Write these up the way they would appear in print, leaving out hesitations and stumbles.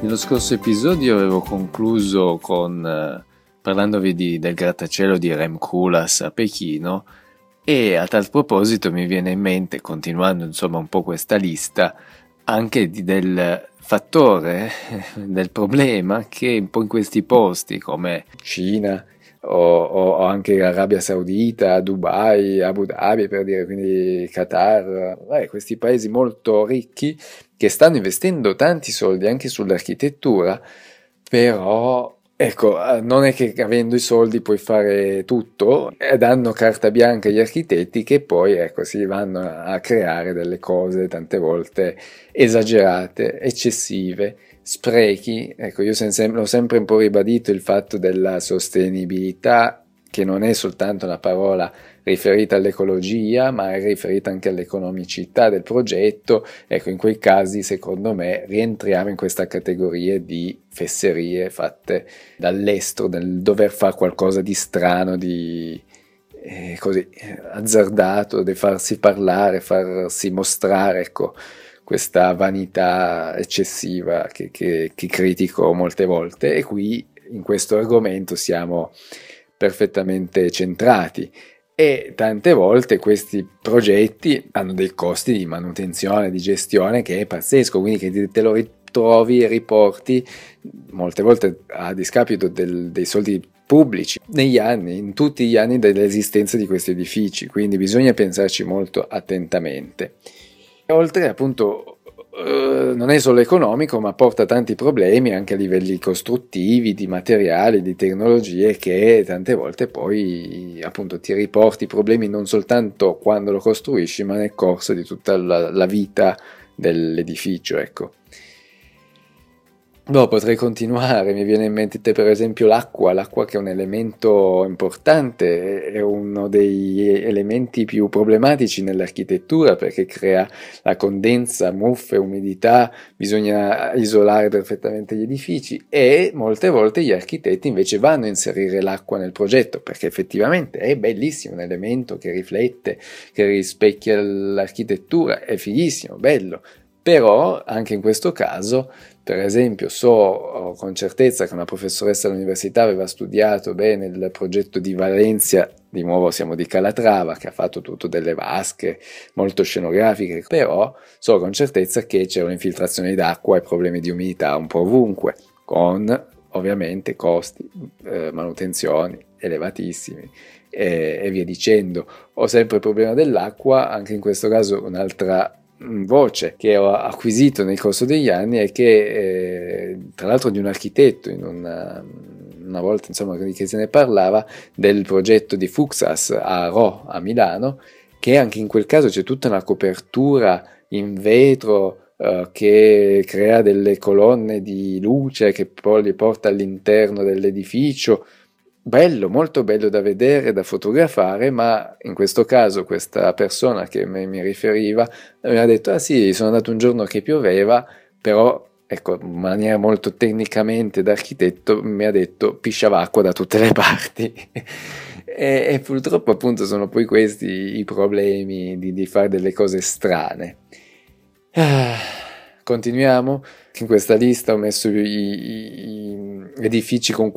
Nello scorso episodio avevo concluso parlandovi del grattacielo di Rem Koolhaas a Pechino, e a tal proposito mi viene in mente, continuando insomma un po' questa lista, anche del fattore, del problema che un po' in questi posti come Cina o anche Arabia Saudita, Dubai, Abu Dhabi per dire, quindi Qatar, questi paesi molto ricchi che stanno investendo tanti soldi anche sull'architettura, però non è che avendo i soldi puoi fare tutto, danno carta bianca agli architetti che poi si vanno a creare delle cose tante volte esagerate, eccessive, sprechi. Io l'ho sempre un po' ribadito il fatto della sostenibilità, che non è soltanto una parola riferita all'ecologia, ma è riferita anche all'economicità del progetto. In quei casi, secondo me, rientriamo in questa categoria di fesserie fatte dall'estero, del dover fare qualcosa di strano, di così azzardato, di farsi parlare, farsi mostrare, questa vanità eccessiva che critico molte volte, e qui in questo argomento siamo perfettamente centrati. E tante volte questi progetti hanno dei costi di manutenzione, di gestione che è pazzesco, quindi che te lo ritrovi e riporti molte volte a discapito dei soldi pubblici negli anni, in tutti gli anni dell'esistenza di questi edifici, quindi bisogna pensarci molto attentamente. E oltre, appunto, non è solo economico, ma porta tanti problemi anche a livelli costruttivi, di materiali, di tecnologie, che tante volte poi appunto ti riporti problemi non soltanto quando lo costruisci, ma nel corso di tutta la vita dell'edificio. Potrei continuare, mi viene in mente per esempio l'acqua che è un elemento importante, è uno degli elementi più problematici nell'architettura perché crea la condensa, muffe, umidità, bisogna isolare perfettamente gli edifici, e molte volte gli architetti invece vanno a inserire l'acqua nel progetto perché effettivamente è bellissimo, un elemento che riflette, che rispecchia l'architettura, è fighissimo, bello. Però anche in questo caso, per esempio, so con certezza che una professoressa all'università aveva studiato bene il progetto di Valencia, di nuovo siamo di Calatrava, che ha fatto tutto delle vasche molto scenografiche, però so con certezza che c'erano infiltrazioni d'acqua e problemi di umidità un po' ovunque, con ovviamente costi, manutenzioni elevatissimi e via dicendo. Ho sempre il problema dell'acqua, anche in questo caso un'altra voce che ho acquisito nel corso degli anni è che tra l'altro di un architetto, in una volta insomma che se ne parlava del progetto di Fuxas a Milano, che anche in quel caso c'è tutta una copertura in vetro che crea delle colonne di luce che poi li porta all'interno dell'edificio, bello, molto bello da vedere, da fotografare, ma in questo caso questa persona che mi riferiva mi ha detto, sono andato un giorno che pioveva, però in maniera molto tecnicamente da architetto mi ha detto pisciava acqua da tutte le parti e purtroppo appunto sono poi questi i problemi di fare delle cose strane. Continuiamo, in questa lista ho messo i edifici con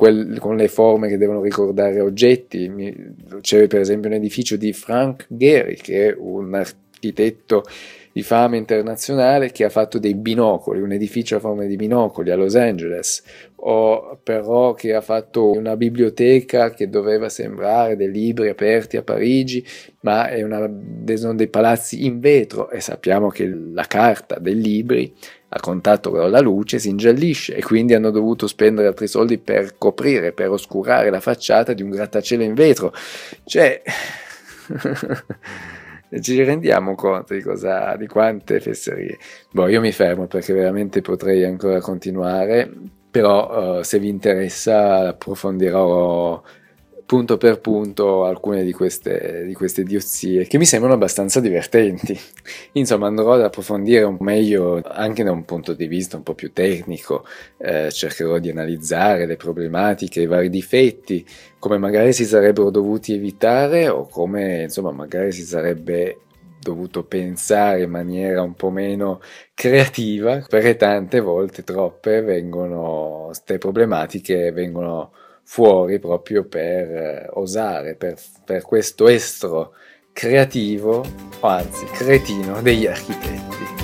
le forme che devono ricordare oggetti. C'è per esempio un edificio di Frank Gehry, che è un architetto di fama internazionale, che ha fatto dei binocoli, un edificio a forma di binocoli a Los Angeles, o però che ha fatto una biblioteca che doveva sembrare dei libri aperti a Parigi, ma sono dei palazzi in vetro, e sappiamo che la carta dei libri a contatto con la luce si ingiallisce, e quindi hanno dovuto spendere altri soldi per coprire, per oscurare la facciata di un grattacielo in vetro. Ci rendiamo conto di quante fesserie. Io mi fermo perché veramente potrei ancora continuare, però se vi interessa approfondirò punto per punto alcune di queste idiozie che mi sembrano abbastanza divertenti. Insomma, andrò ad approfondire un po' meglio anche da un punto di vista un po' più tecnico, cercherò di analizzare le problematiche, i vari difetti, come magari si sarebbero dovuti evitare o come magari si sarebbe dovuto pensare in maniera un po' meno creativa, perché tante volte, troppe, queste problematiche vengono fuori proprio per osare, per questo estro creativo, o anzi cretino, degli architetti.